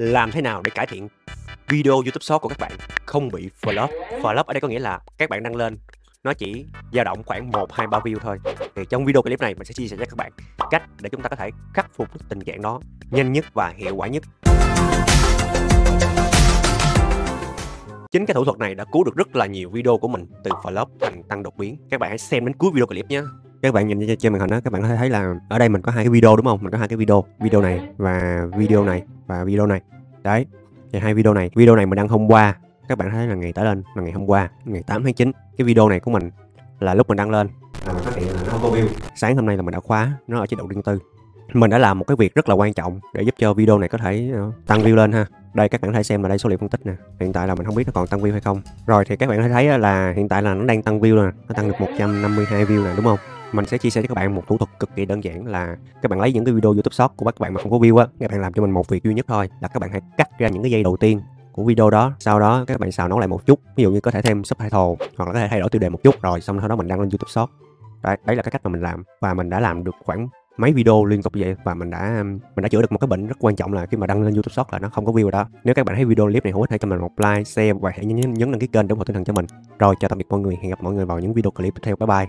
làm thế nào để cải thiện video YouTube Short của các bạn không bị flop. Flop ở đây có nghĩa là các bạn đăng lên nó chỉ dao động khoảng 1, 2, 3 view thôi. Thì trong video clip này mình sẽ chia sẻ cho các bạn cách để chúng ta có thể khắc phục tình trạng đó nhanh nhất và hiệu quả nhất. Chính cái thủ thuật này đã cứu được rất là nhiều video của mình từ flop thành tăng đột biến. Các bạn hãy xem đến cuối video clip nhé. Các bạn nhìn trên màn hình đó, các bạn có thể thấy là ở đây mình có hai cái video đúng không? Mình có hai cái video này và video này và video này. Đấy, thì hai video này mình đăng hôm qua. Các bạn thấy là ngày tải lên là ngày hôm qua, ngày 8 tháng 9. Cái video này của mình là lúc mình đăng lên là mình phát hiện là nó không có view. Sáng hôm nay là mình đã khóa nó ở chế độ riêng tư. Mình đã làm một cái việc rất là quan trọng để giúp cho video này có thể tăng view lên ha. Đây các bạn có thể xem là đây số liệu phân tích nè. Hiện tại là mình không biết nó còn tăng view hay không. Rồi thì các bạn có thể thấy là hiện tại là nó đang tăng view nè. Nó tăng được 152 view nè đúng không? Mình sẽ chia sẻ cho các bạn một thủ thuật cực kỳ đơn giản là các bạn lấy những cái video YouTube Short của các bạn mà không có view á, các bạn làm cho mình một việc duy nhất thôi là các bạn hãy cắt ra những cái giây đầu tiên của video đó, sau đó các bạn xào nấu lại một chút, ví dụ như có thể thêm subtitle hoặc là có thể thay đổi tiêu đề một chút rồi xong sau đó mình đăng lên YouTube Short. Đấy là cái cách mà mình làm và mình đã làm được khoảng mấy video liên tục như vậy và mình đã chữa được một cái bệnh rất quan trọng là khi mà đăng lên YouTube Short là nó không có view rồi đó. Nếu các bạn thấy video clip này hữu ích hãy cho mình một like, share và hãy nhấn đăng ký kênh để ủng hộ tinh thần cho mình. Rồi chào tạm biệt mọi người, hẹn gặp mọi người vào những video clip tiếp theo. Bye bye.